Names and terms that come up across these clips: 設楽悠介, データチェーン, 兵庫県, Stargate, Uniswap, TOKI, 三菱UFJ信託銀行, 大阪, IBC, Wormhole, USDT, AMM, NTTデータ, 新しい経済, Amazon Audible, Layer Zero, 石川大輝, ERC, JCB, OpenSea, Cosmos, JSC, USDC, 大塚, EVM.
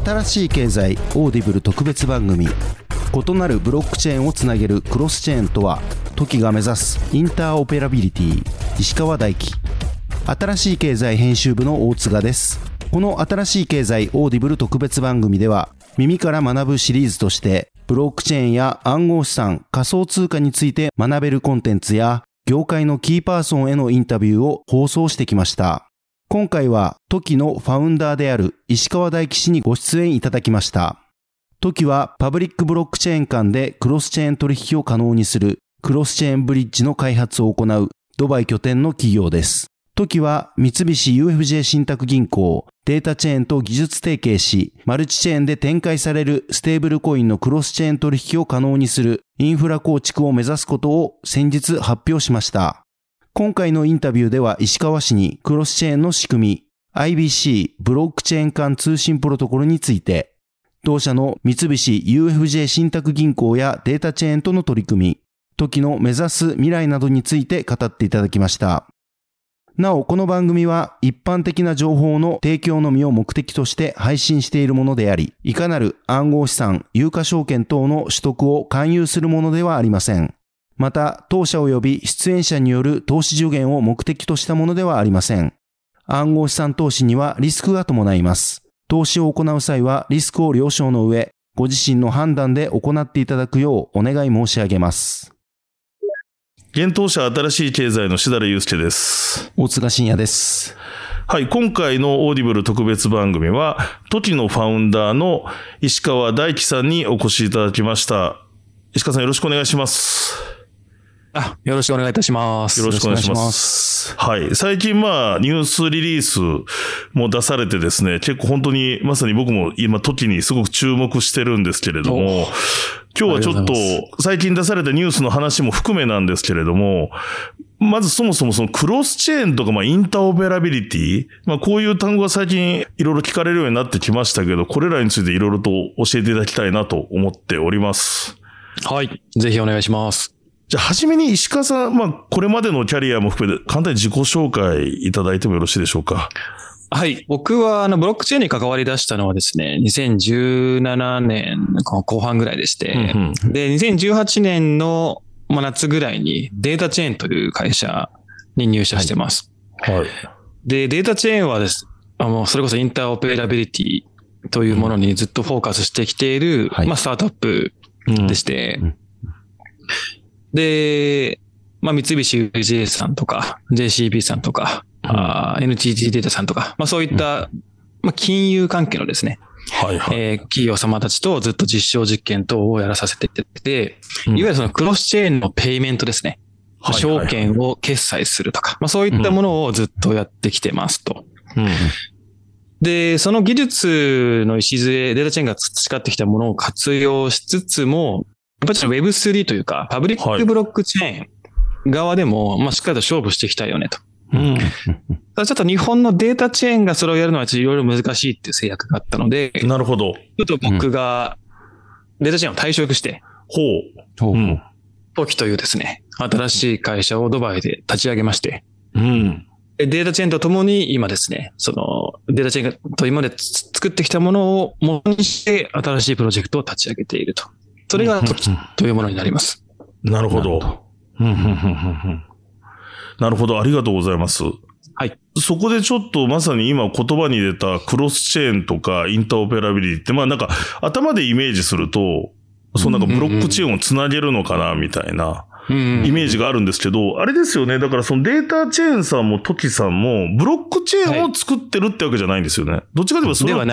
新しい経済オーディブル特別番組、異なるブロックチェーンをつなげるクロスチェーンとは、TOKIが目指すインターオペラビリティ。石川大輝、新しい経済編集部の大塚です。この新しい経済オーディブル特別番組では、耳から学ぶシリーズとして、ブロックチェーンや暗号資産、仮想通貨について学べるコンテンツや、業界のキーパーソンへのインタビューを放送してきました。今回は TOKI のファウンダーである石川大輝氏にご出演いただきました。TOKI はパブリックブロックチェーン間でクロスチェーン取引を可能にするクロスチェーンブリッジの開発を行うドバイ拠点の企業です。TOKI は三菱 UFJ 信託銀行、データチェーンと技術提携し、マルチチェーンで展開されるステーブルコインのクロスチェーン取引を可能にするインフラ構築を目指すことを先日発表しました。今回のインタビューでは、石川氏にクロスチェーンの仕組み、IBC ブロックチェーン間通信プロトコルについて、同社の三菱 UFJ 信託銀行やデータチェーンとの取り組み、TOKI の目指す未来などについて語っていただきました。なお、この番組は一般的な情報の提供のみを目的として配信しているものであり、いかなる暗号資産、有価証券等の取得を勧誘するものではありません。また、当社及び出演者による投資助言を目的としたものではありません。暗号資産投資にはリスクが伴います。投資を行う際はリスクを了承の上、ご自身の判断で行っていただくようお願い申し上げます。現当社新しい経済のしだれゆうすけです。大塚信也です。はい、今回のオーディブル特別番組は、TOKI のファウンダーの石川大輝さんにお越しいただきました。石川さん、よろしくお願いします。よろしくお願いいたします。よろしくお願いします。はい、最近ニュースリリースも出されてですね、結構本当にまさに僕も今TOKIにすごく注目してるんですけれども、今日はちょっと最近出されたニュースの話も含めなんですけれども、まずそもそもそのクロスチェーンとかインターオペラビリティ、こういう単語が最近いろいろ聞かれるようになってきましたけど、これらについていろいろと教えていただきたいなと思っております。はい、ぜひお願いします。じゃあ初めに石川さん、これまでのキャリアも含めて簡単に自己紹介いただいてもよろしいでしょうか。はい。僕は、ブロックチェーンに関わり出したのはですね、2017年後半ぐらいでして、で、2018年の夏ぐらいにデータチェーンという会社に入社してます。はい。で、データチェーンはです、それこそインターオペラビリティというものにずっとフォーカスしてきている、スタートアップでして、で、三菱 UFJ さんとか、JCB さんとか、NTT データさんとか、そういった、金融関係のですね、企業様たちとずっと実証実験等をやらさせていただいて、いわゆるそのクロスチェーンのペイメントですね、証券を決済するとか、そういったものをずっとやってきてますと。で、その技術の礎、データチェーンが培ってきたものを活用しつつも、やっぱり Web3 というか、パブリックブロックチェーン側でも、しっかりと勝負していきたいよねと。ただちょっと日本のデータチェーンがそれをやるのはちょっといろいろ難しいっていう制約があったので、なるほど。ちょっと僕がデータチェーンを退職して、TOKI というですね、新しい会社をドバイで立ち上げまして、でデータチェーンとともに今ですね、そのデータチェーンと今まで作ってきたものをもとにして新しいプロジェクトを立ち上げていると。それが TOKI というものになります。なるほど。なるほど。ありがとうございます。はい。そこでちょっとまさに今言葉に出たクロスチェーンとかインターオペラビリティって、頭でイメージすると、ブロックチェーンをつなげるのかな、みたいなイメージがあるんですけど、あれですよね。だからそのデータチェーンさんもTOKIさんも、ブロックチェーンを作ってるってわけじゃないんですよね。はい、どっちかといえばそれは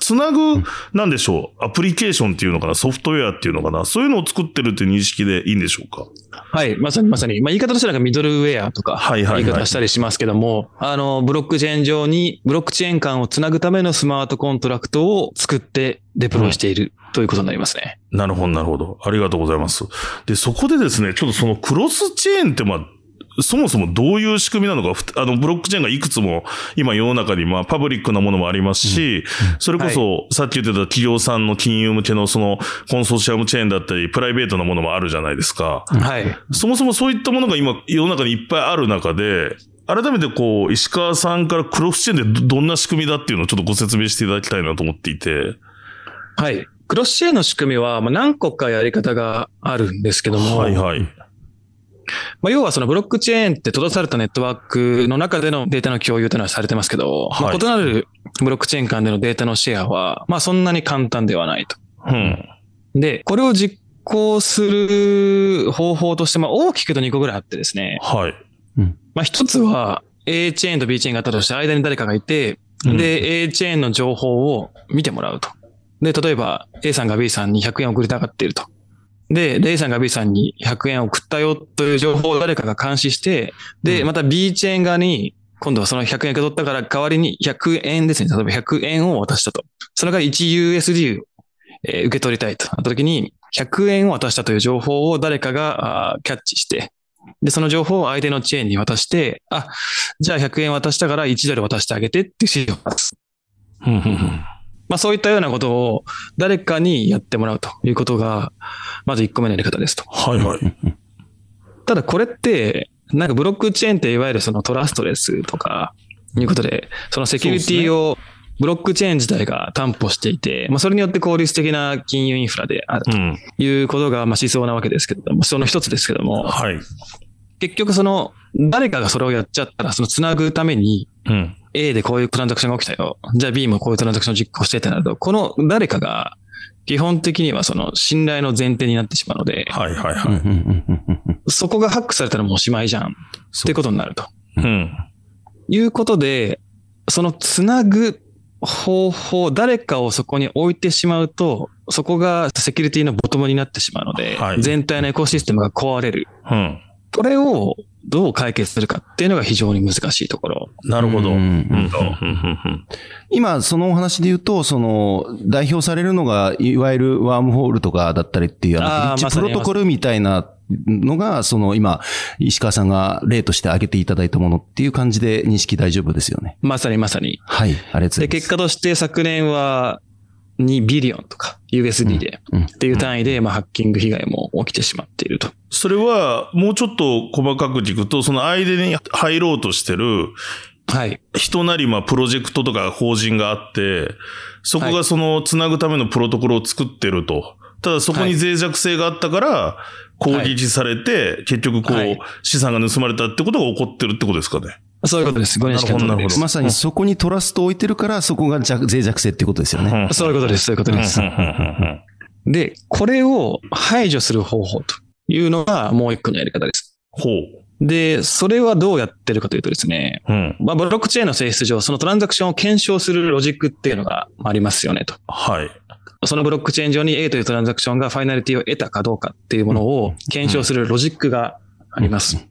つなぐ、なんでしょう、アプリケーションっていうのかな、ソフトウェアっていうのかな、そういうのを作ってるって認識でいいんでしょうか。はい、まさに。言い方としてはミドルウェアとか、言い方したりしますけども、ブロックチェーン上に、ブロックチェーン間をつなぐためのスマートコントラクトを作って、デプロイしているということになりますね。なるほど、なるほど。ありがとうございます。で、そこでですね、ちょっとそのクロスチェーンってそもそもどういう仕組みなのか、ブロックチェーンがいくつも今世の中にパブリックなものもありますし、それこそさっき言ってた企業さんの金融向けのそのコンソーシアムチェーンだったり、プライベートなものもあるじゃないですか。はい。そもそもそういったものが今世の中にいっぱいある中で、改めて石川さんからクロスチェーンでどんな仕組みだっていうのをちょっとご説明していただきたいなと思っていて。はい。クロスシェアの仕組みは何個かやり方があるんですけども、はいはい。要はそのブロックチェーンって閉ざされたネットワークの中でのデータの共有というのはされてますけど、はい、異なるブロックチェーン間でのデータのシェアはそんなに簡単ではないと。うん、で、これを実行する方法として大きくと2個ぐらいあってですね。はい。うん、一つは A チェーンと B チェーンがあったとして間に誰かがいて、で、うん、A チェーンの情報を見てもらうと。で、例えば A さんが B さんに100円送りたがっていると。で、A さんが B さんに100円送ったよという情報を誰かが監視して、で、また B チェーン側に今度はその100円受け取ったから代わりに100円ですね。例えば100円を渡したと。それから 1USD を受け取りたいとなった時に100円を渡したという情報を誰かがキャッチして、で、その情報を相手のチェーンに渡して、あ、じゃあ100円渡したから1ドル渡してあげてっていう指示を出す。そういったようなことを誰かにやってもらうということが、まず1個目のやり方ですと。はいはい。ただこれって、ブロックチェーンっていわゆるそのトラストレスとかいうことで、そのセキュリティをブロックチェーン自体が担保していて、それによって効率的な金融インフラであるということがしそうなわけですけれども、その一つですけども、はい、結局その誰かがそれをやっちゃったら、そのつなぐために、うん、A でこういうトランザクションが起きたよ。じゃあ B もこういうトランザクションを実行してってなると、この誰かが基本的にはその信頼の前提になってしまうので、はいはいはい。そこがハックされたらもうおしまいじゃんってことになると。うん。いうことで、そのつなぐ方法、誰かをそこに置いてしまうと、そこがセキュリティのボトムになってしまうので、はい、全体のエコシステムが壊れる。うん。これをどう解決するかっていうのが非常に難しいところ。なるほど。今そのお話で言うと、その代表されるのがいわゆるワームホールとかだったりっていうあのブリッジプロトコルみたいなのが、その今石川さんが例として挙げていただいたものっていう感じで認識大丈夫ですよね。まさにまさに。はい。あれです。で、結果として昨年は2ビリオンとか USD でっていう単位でハッキング被害も起きてしまっていると。それはもうちょっと細かく軸と、その間に入ろうとしてる人なりプロジェクトとか法人があって、そこがそのつなぐためのプロトコルを作ってると。ただそこに脆弱性があったから攻撃されて、結局資産が盗まれたってことが起こってるってことですかね。そういうことです。ご認識の通りです。まさにそこにトラストを置いてるから、そこが脆弱性っていうことですよね。そういうことです。そういうことです。で、これを排除する方法というのがもう一個のやり方です。ほう。で、それはどうやってるかというとですね、ブロックチェーンの性質上、そのトランザクションを検証するロジックっていうのがありますよねと。はい。そのブロックチェーン上に A というトランザクションがファイナリティを得たかどうかっていうものを検証するロジックがあります。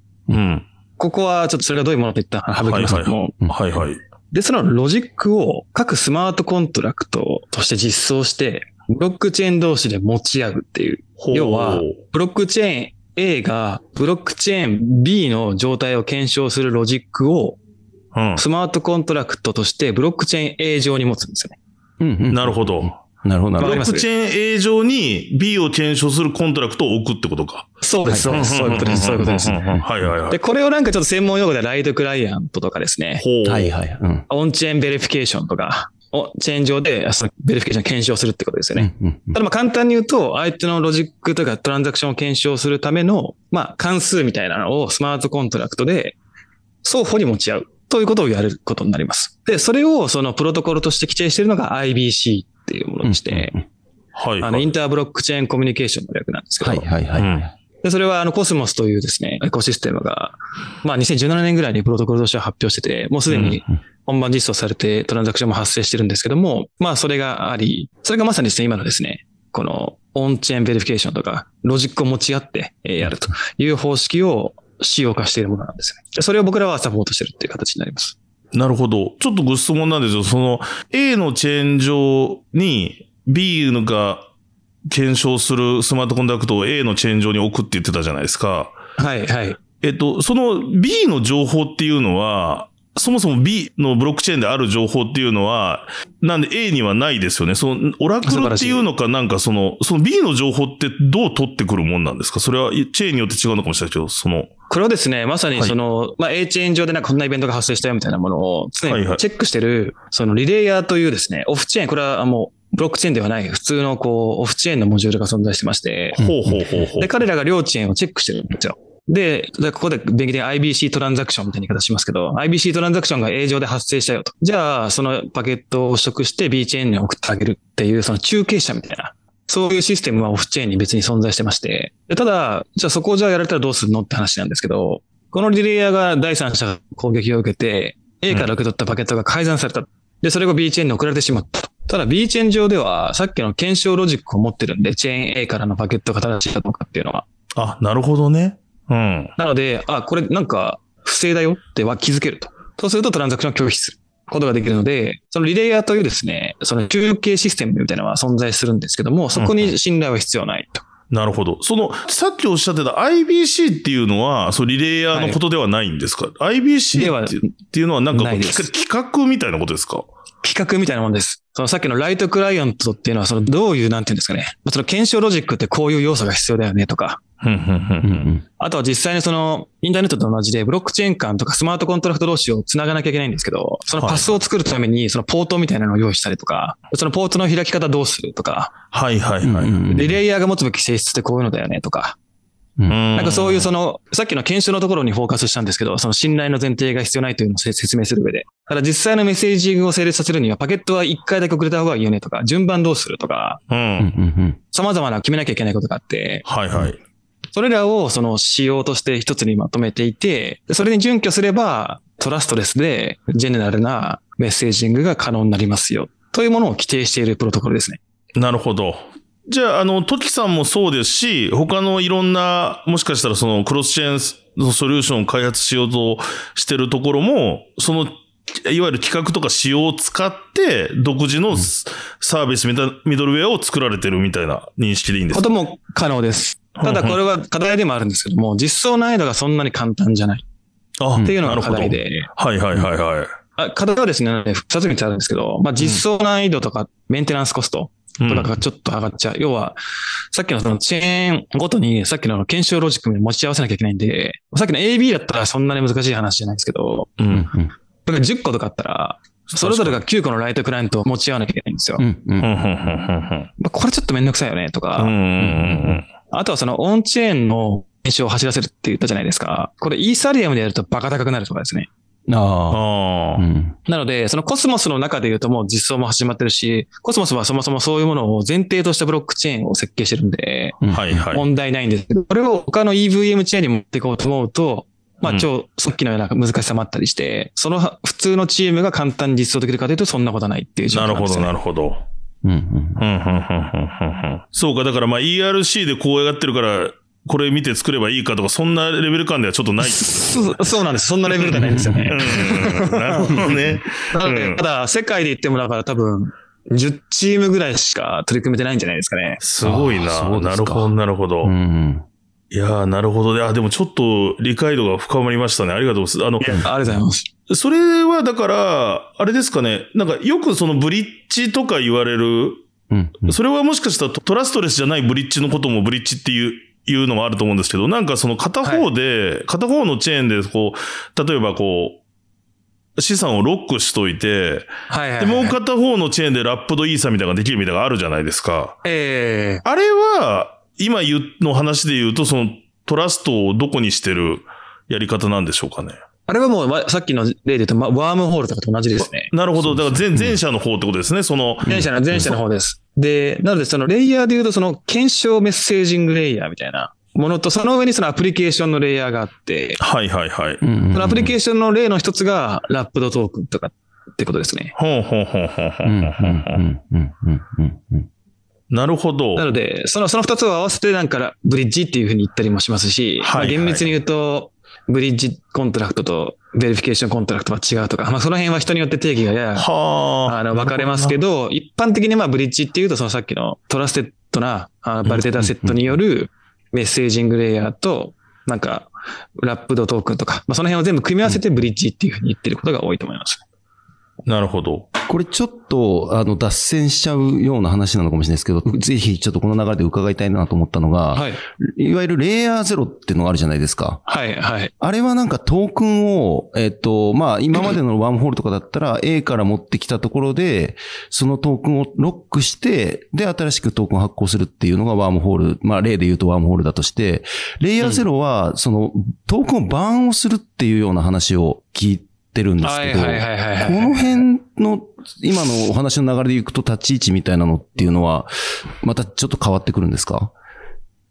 ここはちょっとそれがどういうものといった省きますけども。はいはい。で、そのロジックを各スマートコントラクトとして実装して、ブロックチェーン同士で持ち合うっていう。要は、ブロックチェーン A がブロックチェーン B の状態を検証するロジックを、スマートコントラクトとしてブロックチェーン A 上に持つんですよね。なるほど。ブロックチェーン A 上に B を検証するコントラクトを置くってことか。そうです。そういうことです。そういうことです。はいはいはい。で、これをちょっと専門用語でライトクライアントとかですね。はいはい。オンチェーンベリフィケーションとか、チェーン上でベリフィケーション検証するってことですよね。ただ簡単に言うと、相手のロジックとかトランザクションを検証するための、関数みたいなのをスマートコントラクトで双方に持ち合うということをやることになります。で、それをそのプロトコルとして規定しているのが IBC。っていうものにして、インターブロックチェーンコミュニケーションの略なんですけど、でそれはCosmosというですねエコシステムが2017年ぐらいにプロトコルとして発表してて、もうすでに本番実装されてトランザクションも発生してるんですけども、それがあり、それがまさにですね今のですねこのオンチェーンベリフィケーションとかロジックを持ち合ってやるという方式を使用化しているものなんですね。それを僕らはサポートしてるっていう形になります。なるほど。ちょっとご質問なんですよ。その A のチェーン上に B が検証するスマートコンタクトを A のチェーン上に置くって言ってたじゃないですか。はいはい。その B の情報っていうのは、そもそも B のブロックチェーンである情報っていうのは、なんで A にはないですよね。そのオラクルっていうのかその B の情報ってどう取ってくるもんなんですか？それはチェーンによって違うのかもしれないけど、これはですね、まさにA チェーン上でこんなイベントが発生したよみたいなものを常にチェックしてる、そのリレイヤーというですね、オフチェーン、これはもうブロックチェーンではない普通のこうオフチェーンのモジュールが存在してまして、で彼らが両チェーンをチェックしてるんですよ。で、ここで電気で IBC トランザクションみたいな言い方しますけど、IBC トランザクションが A 上で発生したよと。じゃあ、そのパケットを取得して B チェーンに送ってあげるっていう、その中継者みたいな。そういうシステムはオフチェーンに別に存在してまして。ただ、じゃあそこをじゃあやられたらどうするのって話なんですけど、このリレイヤーが第三者が攻撃を受けて、A から受け取ったパケットが改ざんされた。で、それが B チェーンに送られてしまったと。ただ B チェーン上では、さっきの検証ロジックを持ってるんで、チェーン A からのパケットが正しいかどうかっていうのは。あ、なるほどね。うん、なので、あ、これなんか不正だよっては気づけると。そうするとトランザクションを拒否することができるので、そのリレイヤーというですね、その中継システムみたいなのは存在するんですけども、そこに信頼は必要ないと。なるほど。その、さっきおっしゃってた IBC っていうのは、そのリレイヤーのことではないんですか？はい、IBC っていうのはなんか企画みたいなことですか？企画みたいなもんです。そのさっきのライトクライアントっていうのは、そのどういう、なんていうんですかね。その検証ロジックってこういう要素が必要だよねとか。あとは実際にその、インターネットと同じでブロックチェーン間とかスマートコントラクト同士を繋がなきゃいけないんですけど、そのパスを作るためにそのポートみたいなのを用意したりとか、そのポートの開き方どうするとか。はいはいはい。リレイヤーが持つべき性質ってこういうのだよねとか。なんかそういうその、さっきの検証のところにフォーカスしたんですけど、その信頼の前提が必要ないというのを説明する上で。ただ実際のメッセージングを成立させるには、パケットは1回だけ遅れた方がいいよねとか、順番どうするとか、様々な決めなきゃいけないことがあって、はいはい。それらをその仕様として一つにまとめていて、それに準拠すれば、トラストレスでジェネラルなメッセージングが可能になりますよ、というものを規定しているプロトコルですね。なるほど。じゃあ、TOKIさんもそうですし、他のいろんな、もしかしたらそのクロスチェーンのソリューションを開発しようとしてるところも、その、いわゆる企画とか仕様を使って、独自のサービス、ミドルウェアを作られてるみたいな認識でいいんですか？ことも可能です。ただこれは課題でもあるんですけども、実装難易度がそんなに簡単じゃない。っていうのが課題で。はいはいはいはい。課題はですね、二つにあるんですけど、まあ実装難易度とかメンテナンスコスト。とかがちょっと上がっちゃう。要は、さっきのそのチェーンごとに、さっきの検証ロジックに持ち合わせなきゃいけないんで、さっきの AB だったらそんなに難しい話じゃないですけど、だから10個とかあったら、それぞれが9個のライトクライアントを持ち合わなきゃいけないんですよ。これちょっとめんどくさいよね、とか。あとはそのオンチェーンの検証を走らせるって言ったじゃないですか。これイーサリアムでやるとバカ高くなるとかですね。なので、そのコスモスの中で言うともう実装も始まってるし、コスモスはそもそもそういうものを前提としたブロックチェーンを設計してるんで、問題ないんですけど、これを他の EVM チェーンに持っていこうと思うと、まあさっきのような難しさもあったりして、その普通のチームが簡単に実装できるかというとそんなことはないっていう状況なんですね。なるほど、なるほど。そうか、だからまあ ERC でこうやってるから、これ見て作ればいいかとか、そんなレベル感ではちょっとないってことです。そうなんです。そんなレベルじゃないんですよね。なるほどね。なので、ただ、世界で言ってもだから多分、10チームぐらいしか取り組めてないんじゃないですかね。すごいな。なるほど、なるほど。いやー、なるほど。いや、でもちょっと理解度が深まりましたね。ありがとうございます。ありがとうございます。それはだから、あれですかね。なんかよくそのブリッジとか言われる、それはもしかしたらトラストレスじゃないブリッジのこともブリッジっていうのもあると思うんですけど、なんかその片方で、片方のチェーンでこう、例えばこう、資産をロックしといて、で、もう片方のチェーンでラップドイーサみたいなのができるみたいなのがあるじゃないですか。あれは、今の話で言うと、そのトラストをどこにしてるやり方なんでしょうかね。あれはもう、さっきの例で言うと、ワームホールとかと同じですね。なるほど。だから前者の方ってことですね、その。前者の方です。で、なのでそのレイヤーで言うと、その検証メッセージングレイヤーみたいなものと、その上にそのアプリケーションのレイヤーがあって。そのアプリケーションの例の一つが、ラップドトークンとかってことですね。なるほど。なので、その二つを合わせて、なんか、ブリッジっていうふうに言ったりもしますし、厳密に言うと、ブリッジコントラクトとベリフィケーションコントラクトは違うとか、まあその辺は人によって定義がやや、分かれますけど、一般的にまあブリッジっていうとそのさっきのトラステッドなバリデータセットによるメッセージングレイヤーとなんかラップドトークンとか、まあその辺を全部組み合わせてブリッジっていうふうに言ってることが多いと思います。なるほど。これちょっと脱線しちゃうような話なのかもしれないですけど、ぜひちょっとこの流れで伺いたいなと思ったのが、はい、いわゆるレイヤーゼロっていうのがあるじゃないですか。はいはい。あれはなんかトークンをまあ今までのワームホールとかだったら A から持ってきたところでそのトークンをロックしてで新しくトークンを発行するっていうのがワームホール、まあ例で言うとワームホールだとして、レイヤーゼロはそのトークンをバーンをするっていうような話を聞いてるんですけど、この辺の今のお話の流れでいくと立ち位置みたいなのっていうのはまたちょっと変わってくるんですか？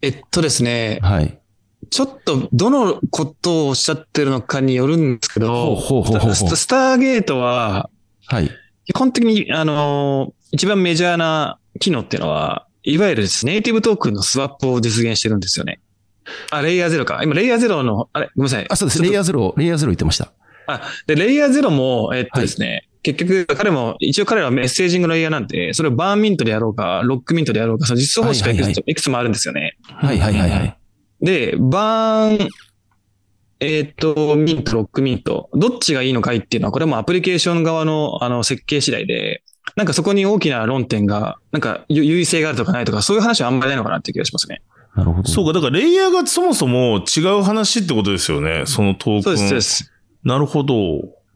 ですね、はい、ちょっとどのことをおっしゃってるのかによるんですけど、スターゲートは、はい、基本的に一番メジャーな機能っていうのはいわゆるネイティブトークンのスワップを実現してるんですよね。あ、レイヤーゼロか。今レイヤーゼロのあれごめんなさい。あ、そうです。レイヤーゼロ言ってました。あ、で、レイヤーゼロも、ですね、はい、結局、彼らはメッセージングのレイヤーなんで、それをバーンミントでやろうか、ロックミントでやろうか、その実装方式がいくつもあるんですよね。はいはいはいはい。で、バーン、ミント、ロックミント、どっちがいいのかいっていうのは、これもアプリケーション側の、設計次第で、なんかそこに大きな論点が、なんか優位性があるとかないとか、そういう話はあんまりないのかなっていう気がしますね。なるほど。そうか、だからレイヤーがそもそも違う話ってことですよね、そのトークン。そうです、そうです。なるほど。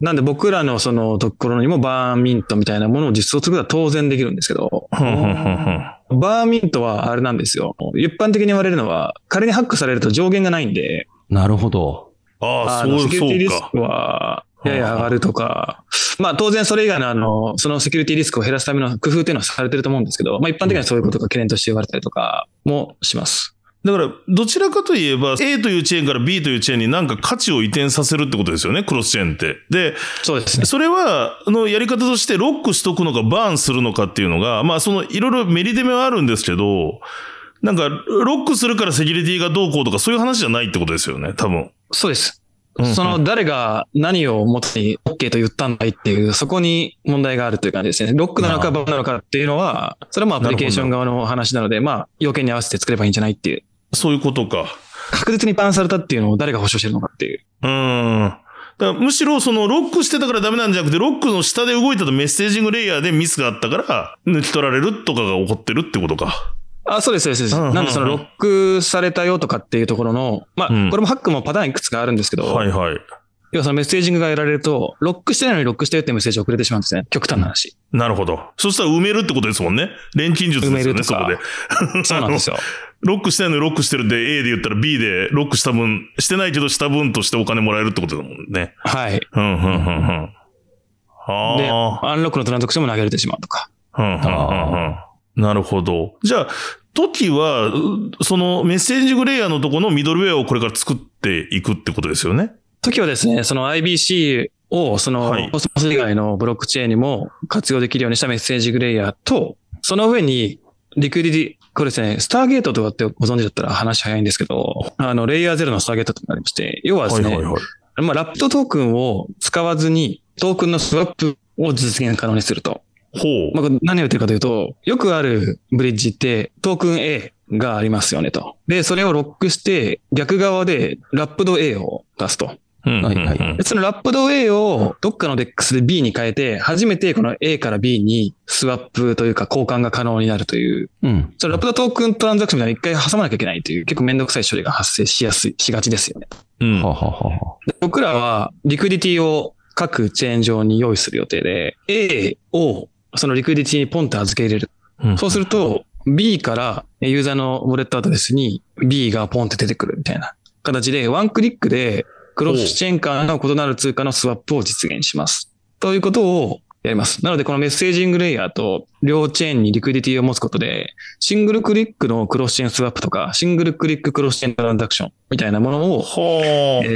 なんで僕らのそのところにもバーンミントみたいなものを実装することは当然できるんですけど、バーンミントはあれなんですよ。一般的に言われるのは、仮にハックされると上限がないんで。なるほど。ああ、そうか。セキュリティリスクはやや上がるとか、まあ当然それ以外のそのセキュリティリスクを減らすための工夫っていうのはされてると思うんですけど、まあ一般的にはそういうことが懸念として言われたりとかもします。だから、どちらかといえば、A というチェーンから B というチェーンになんか価値を移転させるってことですよね、クロスチェーンって。で、そうですね。それは、やり方としてロックしとくのか、バーンするのかっていうのが、まあ、いろいろメリデメはあるんですけど、なんか、ロックするからセキュリティがどうこうとか、そういう話じゃないってことですよね、多分。そうです。誰が何を元に OK と言ったんだいっていう、そこに問題があるという感じですね。ロックなのかバーンなのかっていうのは、それもアプリケーション側の話なので、まあ、要件に合わせて作ればいいんじゃないっていう。そういうことか。確実にバーンされたっていうのを誰が保証してるのかっていう。だからむしろロックしてたからダメなんじゃなくて、ロックの下で動いたとメッセージングレイヤーでミスがあったから、抜き取られるとかが起こってるってことか。あ、そうです、そうです。なんでロックされたよとかっていうところの、まあ、これもハックもパターンいくつかあるんですけど、はいはい。要はメッセージングが得られると、ロックしてないのにロックしてるってメッセージを送れてしまうんですね。極端な話。なるほど。そしたら埋めるってことですもんね。錬金術ですよね、そこで。そうなんですよ。ロックしてないのにロックしてるで A で言ったら B でロックした分、してないけどした分としてお金もらえるってことだもんね。はい。で、アンロックのトランザクションも投げれてしまうとか。なるほど。じゃあ、TOKIは、メッセージングレイヤーのとこのミドルウェアをこれから作っていくってことですよね。TOKIはですね、IBC を、Cosmos以外のブロックチェーンにも活用できるようにしたメッセージングレイヤーと、その上に、リクイディ、これですね、スターゲートとかってご存知だったら話早いんですけど、レイヤーゼロのスターゲートとなりまして、要はですね、まあ、ラップトトークンを使わずに、トークンのスワップを実現可能にすると。まあ、何を言ってるかというと、よくあるブリッジってトークン A がありますよねと。で、それをロックして逆側でラップド A を出すと。そのラップド A をどっかのデックスで B に変えて、初めてこの A から B にスワップというか交換が可能になるという。そのラップドトークントランザクションみたいなのを一回挟まなきゃいけないという、結構めんどくさい処理が発生しがちですよね。僕らはリクイディティを各チェーン上に用意する予定で、A をそのリクイディティにポンと預け入れる。そうすると、B からユーザーのウォレットアドレスに B がポンって出てくるみたいな形で、ワンクリックでクロスチェーン間の異なる通貨のスワップを実現します。ということをやります。なので、このメッセージングレイヤーと両チェーンにリクイディティを持つことで、シングルクリックのクロスチェーンスワップとか、シングルクリッククロスチェーントランザクションみたいなものを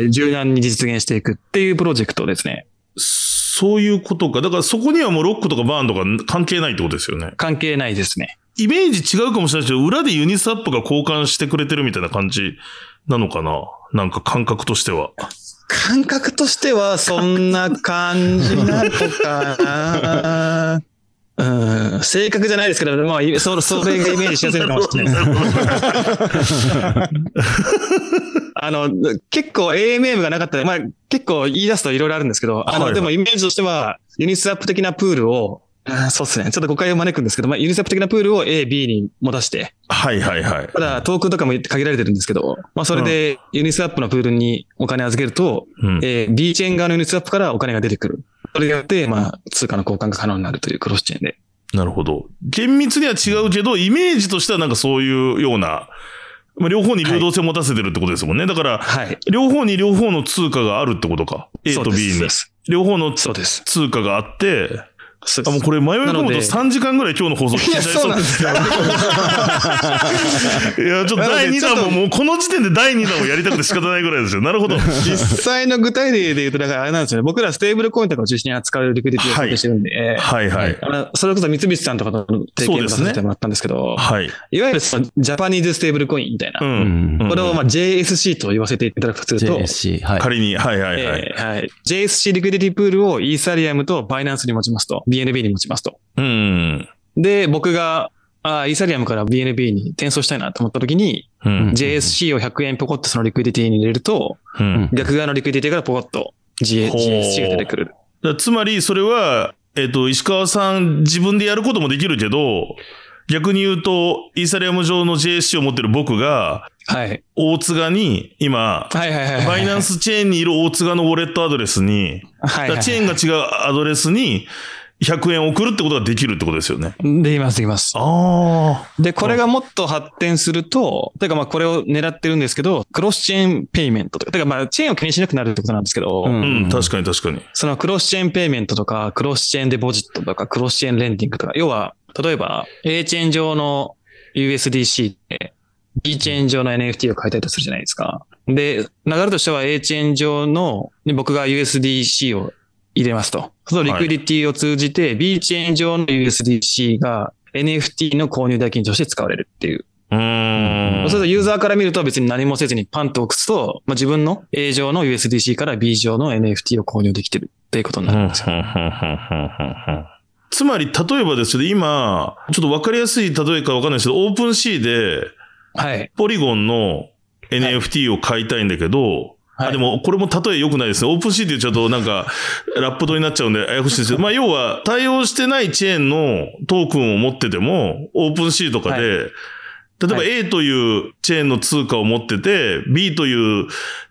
柔軟に実現していくっていうプロジェクトですね。そういうことか。だからそこにはもうロックとかバーンとか関係ないってことですよね。関係ないですね。イメージ違うかもしれないけど、裏でユニスワップが交換してくれてるみたいな感じなのかな。なんか感覚としては。感覚としてはそんな感じなのかな。正確じゃないですけど、まあ、それがイメージしやすいのかもしれないです。結構 AMM がなかったら、まあ結構言い出すといろいろあるんですけど、でもイメージとしては、ユニスワップ的なプールを、そうですね。ちょっと誤解を招くんですけど、まあユニスワップ的なプールを A、B に持たして。はいはいはい。ただ、トークンとかも限られてるんですけど、まあそれでユニスワップのプールにお金預けると、B チェーン側のユニスワップからお金が出てくる。それによって、まあ通貨の交換が可能になるというクロスチェーンで。なるほど。厳密には違うけど、イメージとしてはなんかそういうような、まあ、両方に流動性を持たせてるってことですもんね。だから、両方に両方の通貨があるってことか。A と B に。両方の通貨があって、あ、もうこれ迷い込むと3時間ぐらい今日の放送聞きちゃいそうですけど。いや、ちょっと第2弾ももうこの時点で第2弾をやりたくて仕方ないぐらいですよ。なるほど。実際の具体例で言うと、だからあれなんですよね。僕らステーブルコインとかを中心に扱うリクイディティを設定してるんで。はい、はい、はい。それこそ三菱さんとかと提携をさせてもらったんですけど、はい。いわゆるそのジャパニーズステーブルコインみたいな。うん。これをまあ JSC と言わせていただくとすると。JSC。はい。仮に。はいはいはい。はい。JSC リクイディティプールをイーサリアムとバイナンスに持ちますと。BNB に持ちますと。うん、で、僕が、イーサリアムから BNB に転送したいなと思った時に、うん、JSC を100円ポコッとそのリクイディティに入れると、うん、逆側のリクイディティからポコッと JSC が出てくる。だつまり、それは、石川さん自分でやることもできるけど、逆に言うと、イーサリアム上の JSC を持ってる僕が、はい。大塚に、今、はいはいはい。バイナンスチェーンにいる大塚のウォレットアドレスに、はいはい。チェーンが違うアドレスに、100円送るってことができるってことですよね。できます、できます。ああ。で、これがもっと発展すると、というかまあこれを狙ってるんですけど、クロスチェーンペイメントとか、というかまあチェーンを気にしなくなるってことなんですけど。うん、うん、確かに確かに。そのクロスチェーンペイメントとか、クロスチェーンデポジットとか、クロスチェーンレンディングとか、要は、例えば A チェーン上の USDC で B チェーン上の NFT を買いたいとするじゃないですか。で、流れとしては A チェーン上の、僕が USDC を入れますと。そのリクイディティを通じて B チェーン上の USDC が NFT の購入代金として使われるっていう。そうするとユーザーから見ると別に何もせずにパンと置くと、まあ、自分の A 上の USDC から B 上の NFT を購入できてるっていうことになるんですよ。つまり例えばですけど今、ちょっとわかりやすい例えかわかんないですけど、オープンシーで、はい。ポリゴンの NFT を買いたいんだけど、はいはい、あでも、これも例え良くないですね。オープンシーってちょっとなんか、ラップドになっちゃうんで、あやふしいですけど、まあ、要は、対応してないチェーンのトークンを持ってても、オープンシーとかで、はい、例えば A というチェーンの通貨を持ってて、はい、B という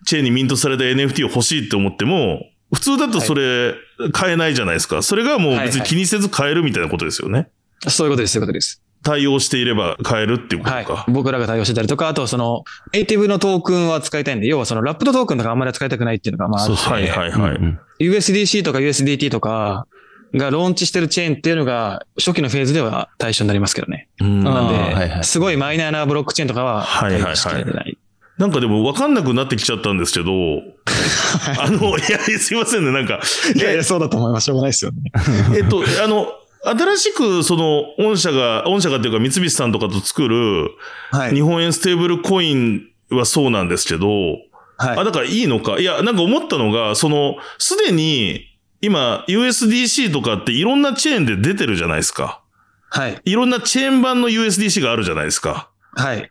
チェーンにミントされた NFT を欲しいって思っても、普通だとそれ、買えないじゃないですか。それがもう別に気にせず買えるみたいなことですよね。はいはい、そういうことです、そういうことです。対応していれば買えるっていうことか、はい。僕らが対応してたりとか、あとその、ネイティブのトークンは使いたいんで、要はそのラップのトークンとかあんまり使いたくないっていうのがまああるんで、はいはいはい。USDC とか USDT とかがローンチしてるチェーンっていうのが、初期のフェーズでは対象になりますけどね。なので、はいはい、すごいマイナーなブロックチェーンとかは対応してない。はいはいはい、なんかでも分かんなくなってきちゃったんですけど、いや、すいませんね、なんか。いやいや、そうだと思います。しょうがないですよね。新しく、その、御社がっていうか三菱さんとかと作る、日本円ステーブルコインはそうなんですけど、はい、だからいいのか。いや、なんか思ったのが、その、すでに、今、USDC とかっていろんなチェーンで出てるじゃないですか。はい。いろんなチェーン版の USDC があるじゃないですか。はい。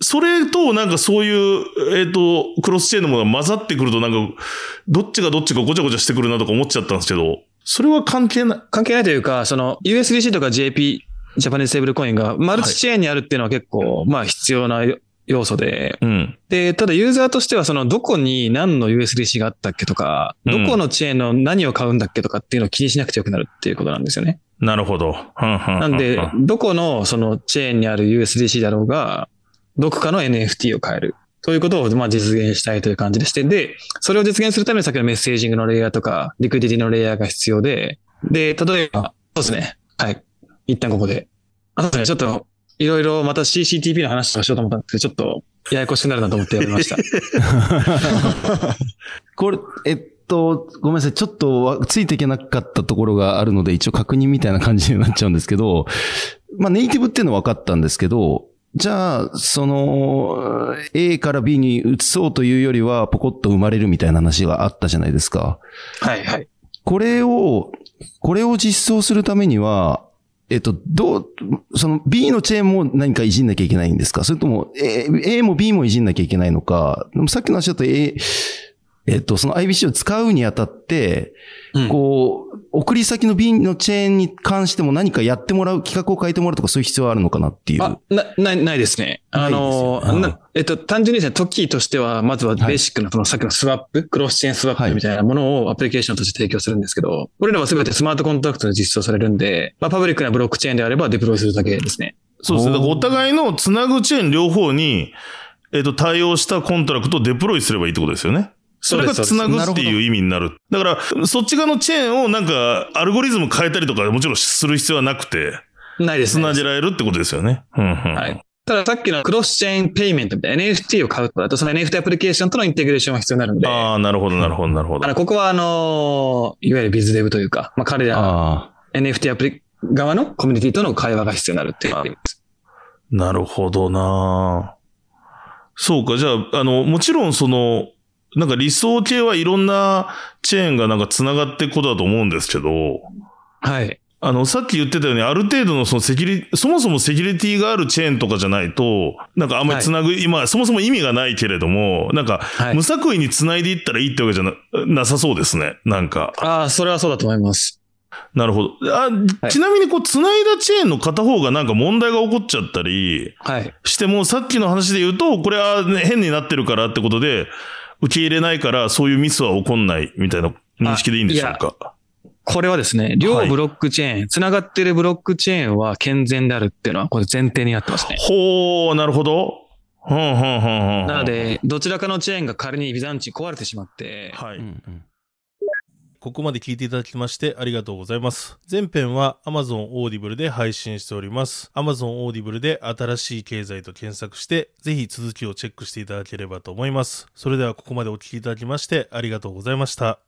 それと、なんかそういう、クロスチェーンのものが混ざってくると、なんか、どっちがごちゃごちゃしてくるなとか思っちゃったんですけど、それは関係ないというか、その USDC とか JP、ジャパニーズステーブルコインがマルチチェーンにあるっていうのは結構、まあ必要な要素で、うん、で、ただユーザーとしてはそのどこに何の USDC があったっけとか、うん、どこのチェーンの何を買うんだっけとかっていうのを気にしなくてよくなるっていうことなんですよね。なるほど。なんで、どこのそのチェーンにある USDC だろうが、どこかの NFT を買える。ということをまあ実現したいという感じでして、で、それを実現するためにさっきのメッセージングのレイヤーとか、リクイディティのレイヤーが必要で、で、例えば、そうですね。はい。一旦ここで。あとね、ちょっと、いろいろまた CCTP の話とかしようと思ったんですけど、ちょっと、ややこしくなるなと思ってやめました。これ、ごめんなさい。ちょっと、ついていけなかったところがあるので、一応確認みたいな感じになっちゃうんですけど、まあ、ネイティブっていうのは分かったんですけど、じゃあ、その、A から B に移そうというよりは、ポコッと生まれるみたいな話があったじゃないですか。はいはい。これを実装するためには、その B のチェーンも何かいじんなきゃいけないんですか？それとも A も B もいじんなきゃいけないのか？さっきの話だと A、その IBC を使うにあたって、こう、送り先の B のチェーンに関しても何かやってもらう、企画を変えてもらうとかそういう必要はあるのかなっていう。ないですね。単純にですね、TOKI としては、まずはベーシックな、そのさっきのスワップ、クロスチェーンスワップみたいなものをアプリケーションとして提供するんですけど、これらは全てスマートコントラクトで実装されるんで、まあ、パブリックなブロックチェーンであればデプロイするだけですね。そうですね。だからお互いのつなぐチェーン両方に、対応したコントラクトをデプロイすればいいってことですよね。それが繋ぐっていう意味になる。だから、そっち側のチェーンをなんか、アルゴリズム変えたりとか、もちろんする必要はなくて。ないですね。繋げられるってことですよね。はい。たださっきのクロスチェーンペイメントみたいな NFT を買うとだと、その NFT アプリケーションとのインテグレーションが必要になるんで。ああ、なるほど、なるほど、なるほど。ここはいわゆるビズデブというか、まあ、彼ら、NFT アプリ側のコミュニティとの会話が必要になるっていう意味です。なるほどな。そうか、じゃあ、もちろんその、なんか理想系はいろんなチェーンがなんか繋がっていくことだと思うんですけど。はい。さっき言ってたように、ある程度のそのそもそもセキュリティがあるチェーンとかじゃないと、なんかあんまり繋ぐ、今、そもそも意味がないけれども、なんか、無作為に繋いでいったらいいってわけじゃなさそうですね。なんか。ああ、それはそうだと思います。なるほど。ちなみにこう、繋いだチェーンの片方がなんか問題が起こっちゃったり、しても、さっきの話で言うと、これは変になってるからってことで、受け入れないからそういうミスは起こんないみたいな認識でいいんでしょうか？これはですね、両ブロックチェーン、繋がってるブロックチェーンは健全であるっていうのはこれ前提になってますね。ほー、なるほど。なので、どちらかのチェーンが仮にビザンチン壊れてしまって、はい。ここまで聞いていただきましてありがとうございます。前編は Amazon Audible で配信しております。Amazon Audible で新しい経済と検索して、ぜひ続きをチェックしていただければと思います。それではここまでお聞きいただきましてありがとうございました。